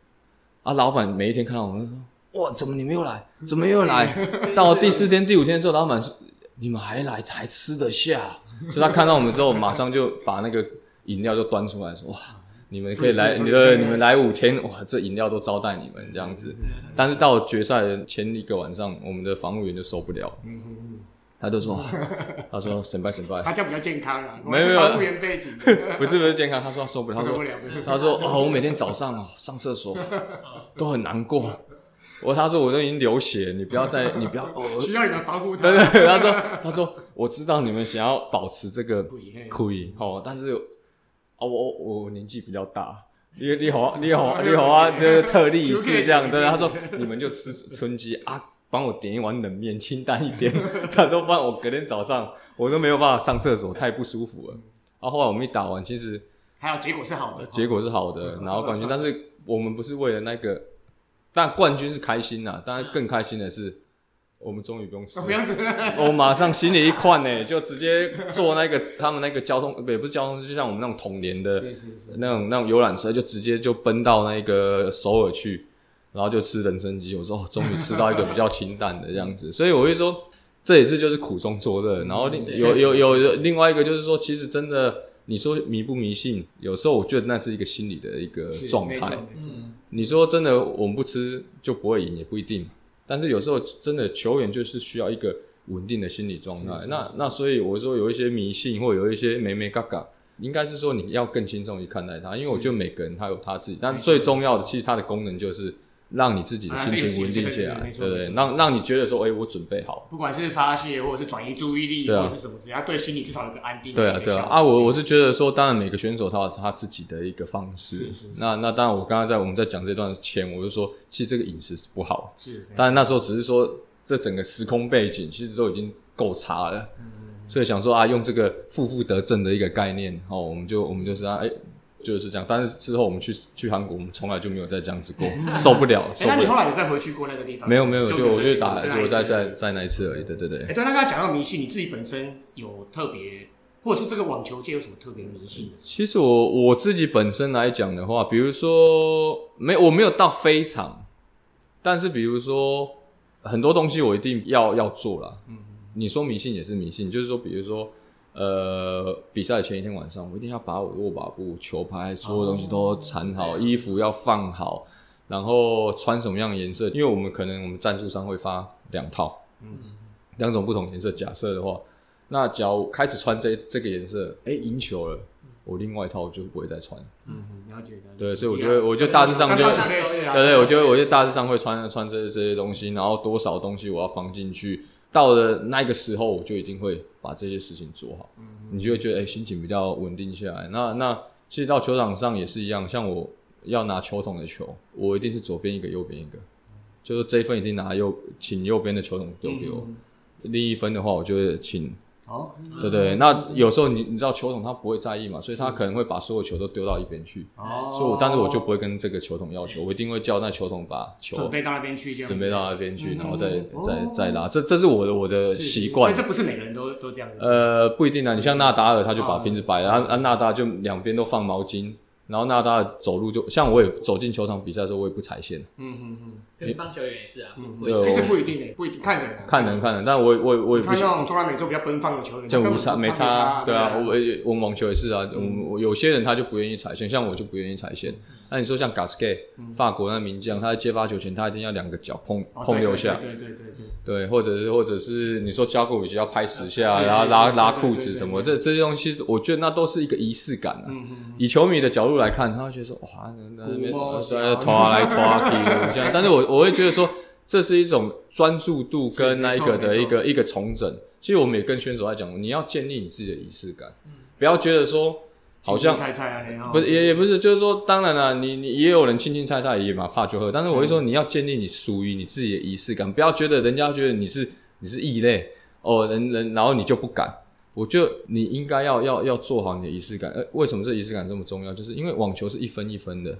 啊，老板每一天看到我们说哇怎么你们又来怎么又来到第四天第五天的时候，老板说你们还来还吃得下所以他看到我们之后，马上就把那个饮料就端出来说：“哇，你们可以来，你的你们来五天，哇，这饮料都招待你们这样子。”但是到决赛的前一个晚上，我们的防务员就受不了，他就说：“他说神拜神拜。”他这样比较健康啊，没有防务员背景，不是不是健康，他说他受不了，他说他说哦，我每天早上哦上厕所都很难过。我他说我都已经流血，你不要再，你不要，哦、需要你们防护他。对对，他说他说我知道你们想要保持这个亏哦，但是啊、哦、我我年纪比较大，你你好你好你好啊，就是特例一次这样。对，他说你们就吃春鸡啊，帮我点一碗冷面，清淡一点。他说不然我隔天早上我都没有办法上厕所，太不舒服了。啊，后来我们一打完，其实还有结果是好的，结果是好的，然后冠军。但是我们不是为了那个。但冠军是开心啦、啊、当然更开心的是我们终于不用吃了。我马上心里一宽诶、欸、就直接坐那个他们那个交通也不是交通，就像我们那种统联的是是是那种那种游览车，就直接就奔到那个首尔去，然后就吃人参鸡。我说哦，终于吃到一个比较清淡的这样子。所以我会说这也是就是苦中作乐。然后另有有 有, 有另外一个就是说，其实真的你说迷不迷信，有时候我觉得那是一个心理的一个状态。你说真的我们不吃就不会赢也不一定，但是有时候真的球员就是需要一个稳定的心理状态。那那所以我说有一些迷信或有一些眉眉角角，应该是说你要更轻松去看待它，因为我觉得每个人他有他自己，但最重要的其实它的功能就是让你自己的心情稳定下来，啊、对不 对, 對, 對, 對？让让你觉得说，哎、欸，我准备好了。不管是发泄，或者是转移注意力，啊、或者是什么，只要对心理至少有个安定。对啊，对啊。啊，我我是觉得说，当然每个选手他有他自己的一个方式。是是是。那那当然，我刚刚在我们在讲这段前，我就说，其实这个饮食是不好。是。但那时候只是说，这整个时空背景其实都已经够差了，嗯嗯嗯，所以想说啊，用这个负负得正的一个概念，哦，我们就我们就是啊，哎、欸。就是这样，但是之后我们去去韩国，我们从来就没有再这样子过，受不了。哎、欸，那你后来有再回去过那个地方？没有没有，就我就打，就在在在那一次而已。对对对。哎、欸，对，那刚才讲到迷信，你自己本身有特别，或者是这个网球界有什么特别迷信的？其实我我自己本身来讲的话，比如说没我没有到非常，但是比如说很多东西我一定要要做啦。嗯，你说迷信也是迷信，就是说，比如说。呃，比赛前一天晚上，我一定要把我的握把布、球拍，所有东西都缠好， oh, 衣服要放好，然后穿什么样的颜色？因为我们可能我们赞助商会发两套，嗯，两种不同颜色。假设的话，那假如开始穿这这个颜色，哎、欸，赢球了，我另外一套我就不会再穿。嗯，了解。对，所以我觉得，我就大致上就，对 对, 對，我觉得我就大致上会穿穿这这些东西，然后多少东西我要放进去。到了那个时候，我就一定会把这些事情做好，嗯、你就会觉得哎、欸，心情比较稳定下来。那那其实到球场上也是一样，像我要拿球桶的球，我一定是左边一个，右边一个，就是这一分一定拿右，请右边的球桶丢给我、嗯，另一分的话，我就会请。哦，对对，那有时候你你知道球桶他不会在意嘛，所以他可能会把所有球都丢到一边去。哦，所以我但是我就不会跟这个球桶要求，我一定会叫那球桶把球准备到那边去，这样准备到那边去，嗯、然后再、哦、再再拉。这这是我的我的习惯。所以这不是每个人都都这样的。呃，不一定啊，你像纳达尔他就把瓶子摆了，啊啊纳达就两边都放毛巾。然后那他走路就像我也走进球场比赛的时候，我也不踩线。嗯嗯嗯，跟棒球员也是啊，嗯、对，其实不一定诶、欸，不一定看人、啊，看人看人。但我我我也不看那种中南美洲比较奔放的球员，这无差没差、啊，对啊。我我们网球也是啊，嗯、我有些人他就不愿意踩线，像我就不愿意踩线。那、嗯啊、你说像 Gasquet、嗯、法国那名将，他在接发球前，他一定要两个脚碰、哦、碰六下，对对对 对, 对, 对，或者是或者是你说 Djokovic 要拍十下，啊、然后拉拉裤子什么，这这些东西，我觉得那都是一个仪式感啊。嗯嗯、以球迷的角度来看，他会觉得说哇，那那边拖来拖去这样，但是我我会觉得说，这是一种专注度跟那一个的一个一个重整。其实我们也跟选手在讲，你要建立你自己的仪式感，嗯、不要觉得说好像猜猜啊，不是也也不是，就是说当然啦、啊，你你也有人轻轻猜猜也嘛怕就喝，但是我会说、嗯、你要建立你属于你自己的仪式感，不要觉得人家觉得你是你是异类哦，人人然后你就不敢。我觉得你应该要要要做好你的仪式感。呃，为什么这仪式感这么重要？就是因为网球是一分一分的，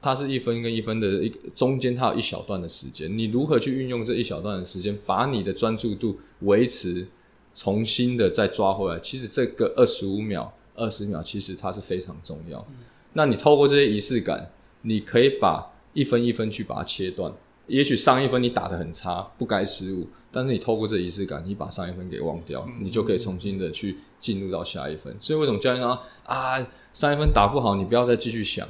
它是一分跟一分的一中间，它有一小段的时间。你如何去运用这一小段的时间，把你的专注度维持，重新的再抓回来？其实这个二十五秒、二十秒，其实它是非常重要。嗯、那你透过这些仪式感，你可以把一分一分去把它切断。也许上一分你打得很差，不该失误，但是你透过这仪式感，你把上一分给忘掉，你就可以重新的去进入到下一分。所以为什么教练说啊，上一分打不好，你不要再继续想，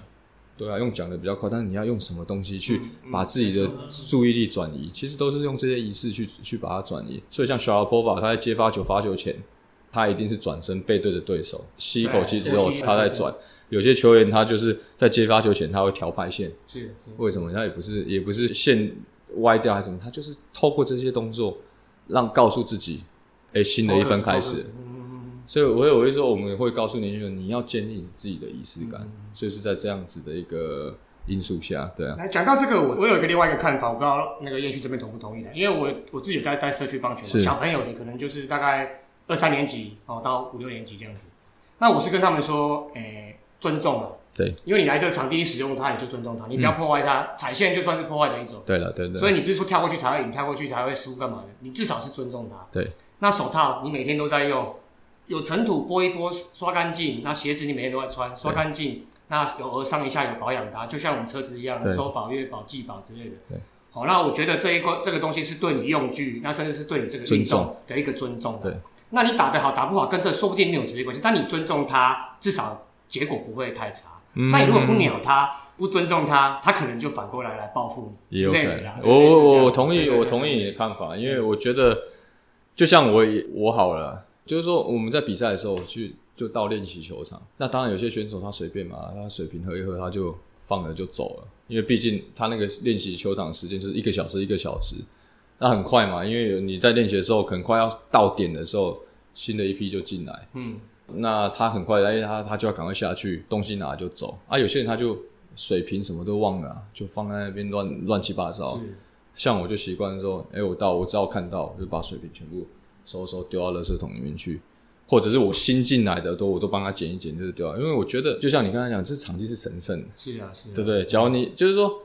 对啊，用讲的比较快，但是你要用什么东西去把自己的注意力转移？其实都是用这些仪式去去把它转移。所以像 Sharapova 他在接发球发球前，他一定是转身背对着对手，吸一口气之后他再转。有些球员他就是在接发球前他会调拍线，是是为什么？他也不是也不是线歪掉还是什么，他就是透过这些动作让告诉自己，哎、欸，新的一分开始。所以我会我会说，我们会告诉年轻人，你要建立你自己的仪式感，嗯、就是在这样子的一个因素下，对啊。来讲到这个，我我有一个另外一个看法，我不知道那个彦旭这边同不同意的，因为我我自己有在带社区棒球，小朋友的可能就是大概二三年级哦到五六年级这样子，那我是跟他们说，哎、欸。尊重嘛，对，因为你来这个场地使用它，你就尊重它，你不要破坏它。嗯、踩线就算是破坏的一种，对了，对对。所以你不是说跳过去才会赢，跳过去才会输，干嘛的？你至少是尊重它。对。那手套你每天都在用，有尘土拨一拨，刷干净。那鞋子你每天都在穿，刷干净。那偶尔上一下有保养它，就像我们车子一样，周保、月保、季保之类的。对。好、哦，那我觉得这一个这个东西是对你用具，那甚至是对你这个运动的一个尊重。对。那你打得好打不好，跟这说不定没有直接关系，但你尊重它，至少。结果不会太差，那你如果不鸟他、嗯、不尊重他，他可能就反过来来报复你之类的啦。我我我同意，对对对对，我同意你的看法，因为我觉得就像我我好了，就是说我们在比赛的时候去就到练习球场，那当然有些选手他随便嘛，他水瓶喝一喝他就放了就走了，因为毕竟他那个练习球场时间就是一个小时一个小时，那很快嘛，因为你在练习的时候很快要到点的时候，新的一批就进来，嗯。那他很快，哎，他他就要赶快下去，东西拿就走啊。有些人他就水瓶什么都忘了、啊，就放在那边乱乱七八糟。像我就习惯说，哎，我到我只要看到，我就把水瓶全部收收丢到垃圾桶里面去，或者是我新进来的都我都帮他捡一捡，就是丢掉。因为我觉得，就像你刚才讲，这场地是神圣的，是啊，是啊，对不对？只要你就是说，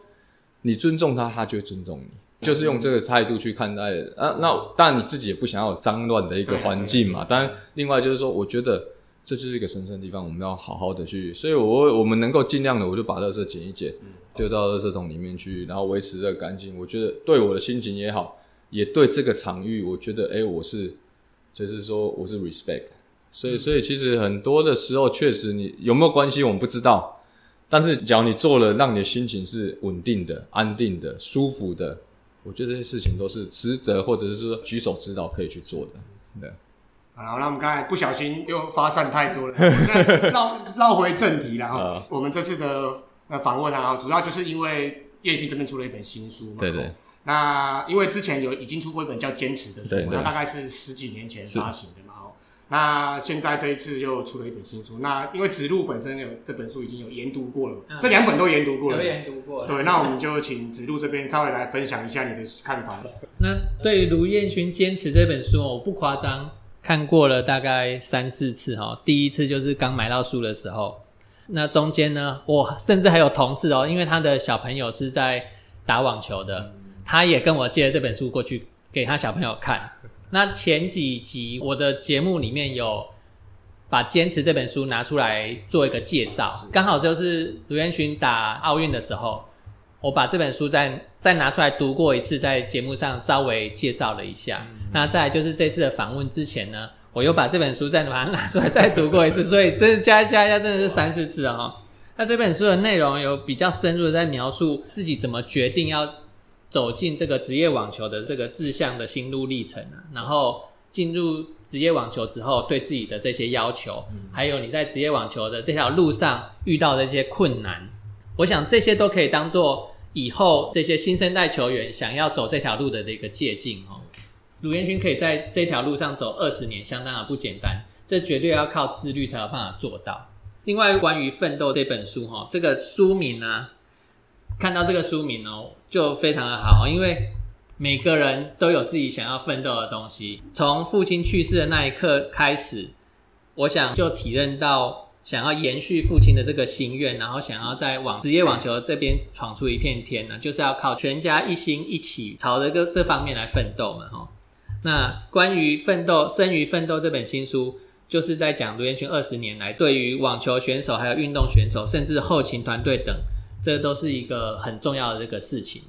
你尊重他，他就会尊重你。就是用这个态度去看待啊，那当然你自己也不想要有脏乱的一个环境嘛。当然，另外就是说，我觉得这就是一个神圣的地方，我们要好好的去。所以我我们能够尽量的，我就把垃圾捡一捡，丢到垃圾桶里面去，然后维持这个干净。我觉得对我的心情也好，也对这个场域，我觉得哎，我是就是说我是 respect。所以所以其实很多的时候，确实你有没有关系，我们不知道。但是只要你做了，让你的心情是稳定的、安定的、舒服的。我觉得这些事情都是值得，或者是说举手之劳可以去做的。对，好，那我们刚才不小心又发散太多了，绕绕回正题啦。哈，我们这次的访问啊，主要就是因为彦旭这边出了一本新书嘛。对对。那因为之前有已经出过一本叫《坚持》的书，那大概是十几年前发行的嘛。那现在这一次又出了一本新书，那因为子路本身有这本书已经有研读过了，嗯、这两本都研读过了，有研读过了。对，那我们就请子路这边稍微来分享一下你的看法。那对于卢彦勋坚持这本书，我不夸张，看过了大概三四次哈。第一次就是刚买到书的时候，那中间呢，我甚至还有同事哦，因为他的小朋友是在打网球的，他也跟我借了这本书过去给他小朋友看。那前几集我的节目里面有把《坚持》这本书拿出来做一个介绍，刚好就是卢彦勋打奥运的时候，我把这本书再再拿出来读过一次，在节目上稍微介绍了一下。嗯、那再来就是这次的访问之前呢，我又把这本书再把它拿出来再读过一次，所以真的加一加一加真的是三四次啊、哦。那这本书的内容有比较深入的在描述自己怎么决定要走进这个职业网球的这个志向的心路历程啊，然后进入职业网球之后对自己的这些要求，还有你在职业网球的这条路上遇到的一些困难，我想这些都可以当作以后这些新生代球员想要走这条路的一个借鉴哦。卢彦勋可以在这条路上走二十年，相当的不简单，这绝对要靠自律才有办法做到。另外关于奋斗这本书、哦、这个书名啊，看到这个书名哦，就非常的好，因为每个人都有自己想要奋斗的东西。从父亲去世的那一刻开始，我想就体认到想要延续父亲的这个心愿，然后想要在网职业网球这边闯出一片天呢、啊，就是要靠全家一心一起朝着这方面来奋斗嘛、哦。那关于奋斗生于奋斗这本新书，就是在讲卢彦勋二十年来对于网球选手还有运动选手甚至后勤团队等，这都是一个很重要的这个事情。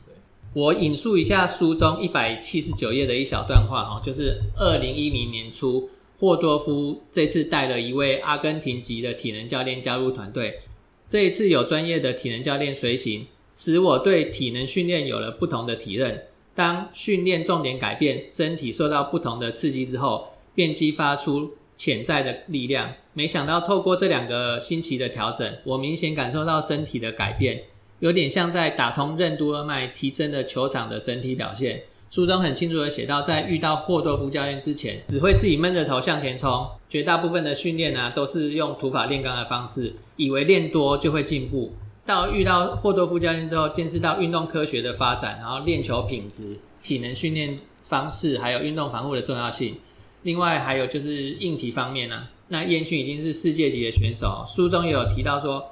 我引述一下书中一百七十九页的一小段话，就是二零一零年初霍多夫这次带了一位阿根廷籍的体能教练加入团队，这一次有专业的体能教练随行，使我对体能训练有了不同的体认。当训练重点改变，身体受到不同的刺激之后，便激发出潜在的力量。没想到透过这两个星期的调整，我明显感受到身体的改变，有点像在打通任督二脉，提升了球场的整体表现。书中很清楚的写到，在遇到霍多夫教练之前，只会自己闷着头向前冲，绝大部分的训练啊都是用土法炼钢的方式，以为练多就会进步。到遇到霍多夫教练之后，见识到运动科学的发展，然后练球品质、体能训练方式，还有运动防护的重要性。另外还有就是硬体方面啊，那彦勋已经是世界级的选手，书中也有提到说，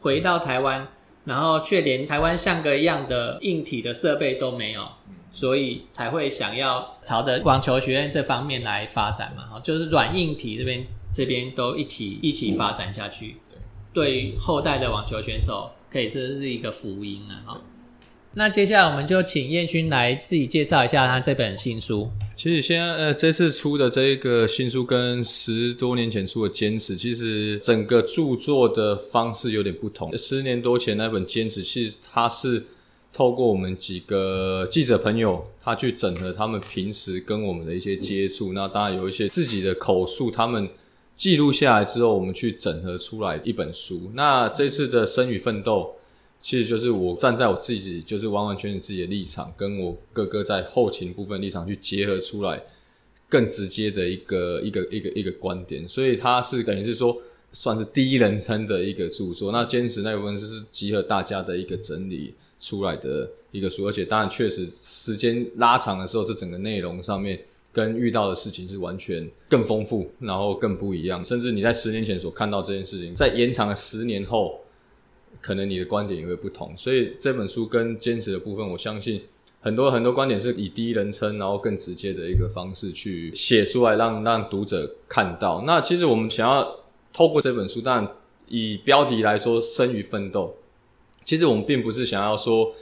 回到台湾，然后却连台湾像个样的硬体的设备都没有，所以才会想要朝着网球学院这方面来发展嘛，就是软硬体这边这边都一起一起发展下去，对于后代的网球选手可以说是一个福音啊。那接下来我们就请彦勋来自己介绍一下他这本新书。其实现在呃这次出的这个新书跟十多年前出的《坚持》，其实整个著作的方式有点不同。十年多前那本《坚持》，其实它是透过我们几个记者朋友，他去整合他们平时跟我们的一些接触，那当然有一些自己的口述，他们记录下来之后，我们去整合出来一本书。那这次的《生与奋斗》，其实就是我站在我自己，就是完完全全自己的立场，跟我哥哥在后勤部分立场去结合出来更直接的一个一个一个一个观点，所以它是等于是说算是第一人称的一个著作。那坚持那部分就是集合大家的一个整理出来的一个书，而且当然确实时间拉长的时候，这整个内容上面跟遇到的事情是完全更丰富，然后更不一样，甚至你在十年前所看到这件事情，在延长了十年后，可能你的观点也会不同。所以这本书跟坚持的部分，我相信很多很多观点是以第一人称，然后更直接的一个方式去写出来，让让读者看到。那其实我们想要透过这本书，当然以标题来说，生于奋斗，其实我们并不是想要说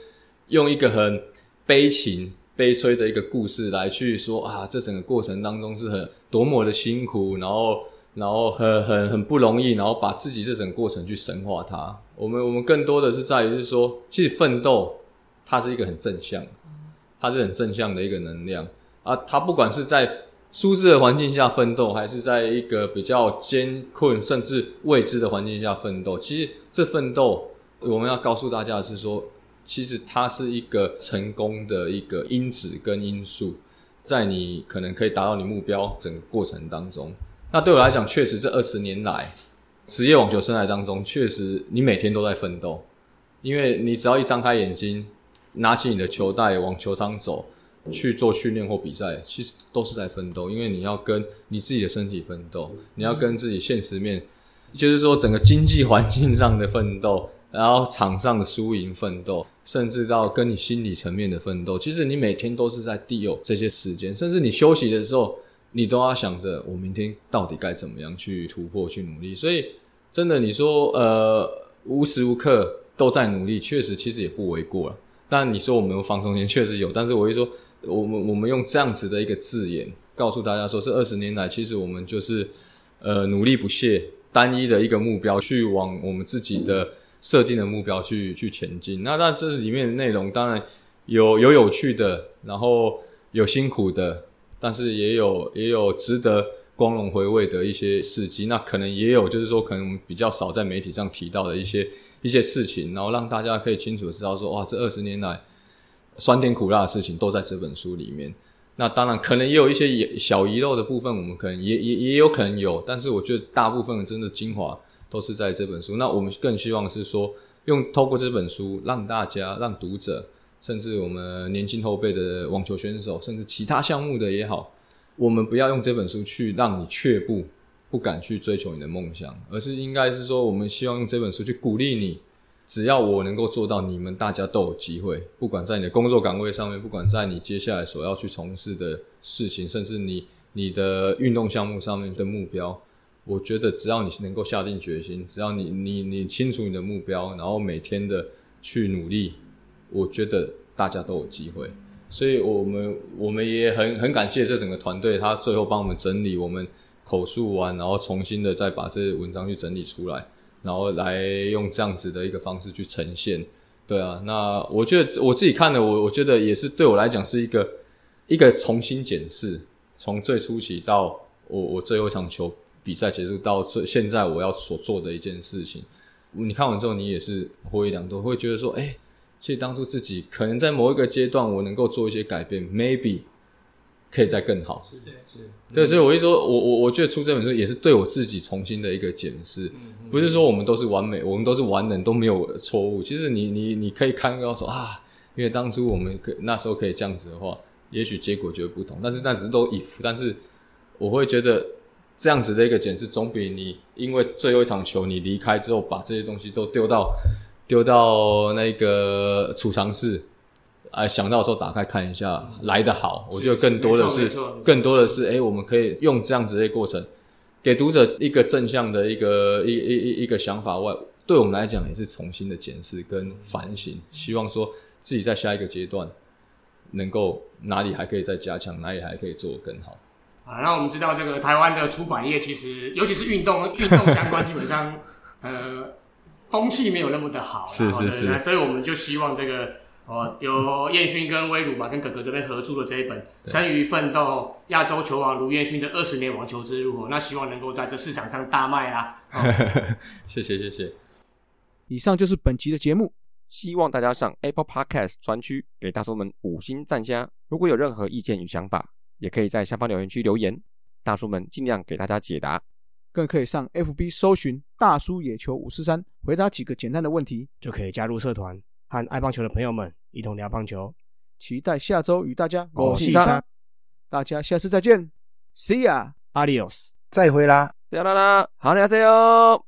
用一个很悲情悲催的一个故事来去说啊，这整个过程当中是很多么的辛苦，然后然后很很很不容易，然后把自己这整个过程去神化它。我们我们更多的是在于是说，其实奋斗它是一个很正向，它是很正向的一个能量啊。它不管是在舒适的环境下奋斗，还是在一个比较艰困甚至未知的环境下奋斗，其实这奋斗我们要告诉大家的是说，其实它是一个成功的一个因子跟因素，在你可能可以达到你目标整个过程当中。那对我来讲，确实这二十年来职业网球生涯当中，确实你每天都在奋斗，因为你只要一张开眼睛，拿起你的球袋往球场走去做训练或比赛，其实都是在奋斗，因为你要跟你自己的身体奋斗，你要跟自己现实面，就是说整个经济环境上的奋斗，然后场上的输赢奋斗，甚至到跟你心理层面的奋斗。其实你每天都是在 deal 这些时间，甚至你休息的时候，你都要想着我明天到底该怎么样去突破去努力。所以真的你说呃无时无刻都在努力，确实其实也不为过了。但你说我们有放松间确实有，但是我会说我们我们用这样子的一个字眼告诉大家说，这二十年来其实我们就是呃努力不懈，单一的一个目标去往我们自己的设定的目标去去前进。那那这里面的内容当然有有有趣的，然后有辛苦的，但是也有也有值得光荣回味的一些事迹，那可能也有就是说可能比较少在媒体上提到的一些一些事情，然后让大家可以清楚的知道说，哇，这二十年来酸甜苦辣的事情都在这本书里面。那当然可能也有一些小遗漏的部分，我们可能也也也有可能有，但是我觉得大部分真的精华都是在这本书。那我们更希望是说用透过这本书让大家让读者甚至我们年轻后辈的网球选手甚至其他项目的也好，我们不要用这本书去让你却步不敢去追求你的梦想，而是应该是说我们希望用这本书去鼓励你，只要我能够做到，你们大家都有机会，不管在你的工作岗位上面，不管在你接下来所要去从事的事情，甚至你你的运动项目上面的目标，我觉得只要你能够下定决心，只要你你你清楚你的目标，然后每天的去努力，我觉得大家都有机会。所以我们我们也很很感谢这整个团队，他最后帮我们整理，我们口述完然后重新的再把这些文章去整理出来，然后来用这样子的一个方式去呈现。对啊，那我觉得我自己看了，我我觉得也是对我来讲是一个一个重新检视，从最初期到我我最后一场球比赛结束到最现在我要所做的一件事情。你看完之后你也是获益良多，会觉得说诶，其实当初自己可能在某一个阶段我能够做一些改变 maybe 可以再更好。是的，是的。对，所以我一说我我我觉得出这本书也是对我自己重新的一个检视，嗯，不是说我们都是完美，我们都是完人，都没有错误。其实你你你可以看到说啊，因为当初我们可那时候可以这样子的话，也许结果就会不同，但是那只是都 if， 但是我会觉得这样子的一个检视总比你因为最后一场球你离开之后把这些东西都丢到丢到那个储藏室，哎，想到的时候打开看一下，来得好。我觉得更多的是，更多的是，哎，我们可以用这样子的过程，给读者一个正向的一个一一一个想法外，对我们来讲也是重新的检视跟反省，希望说自己在下一个阶段能够哪里还可以再加强，哪里还可以做得更好。啊，那我们知道这个台湾的出版业其实，尤其是运动运动相关，基本上呃。风气没有那么的好，是是是，哦，所以我们就希望这个哦，由彦勋跟威儒嘛，跟哥哥这边合著的这一本《生于奋斗：亚洲球王卢彦勋的二十年网球之路》哦，那希望能够在这市场上大卖啦。哦，谢谢谢谢。以上就是本期的节目，希望大家上 Apple Podcast 专区给大叔们五星赞加。如果有任何意见与想法，也可以在下方留言区留言，大叔们尽量给大家解答。更可以上 F B 搜寻大叔野球五四三，回答几个简单的问题，就可以加入社团，和爱棒球的朋友们一同聊棒球。期待下周与大家我是三，大家下次再见 ，See ya，Adios， 再会啦，再啦啦，好，你好，再见。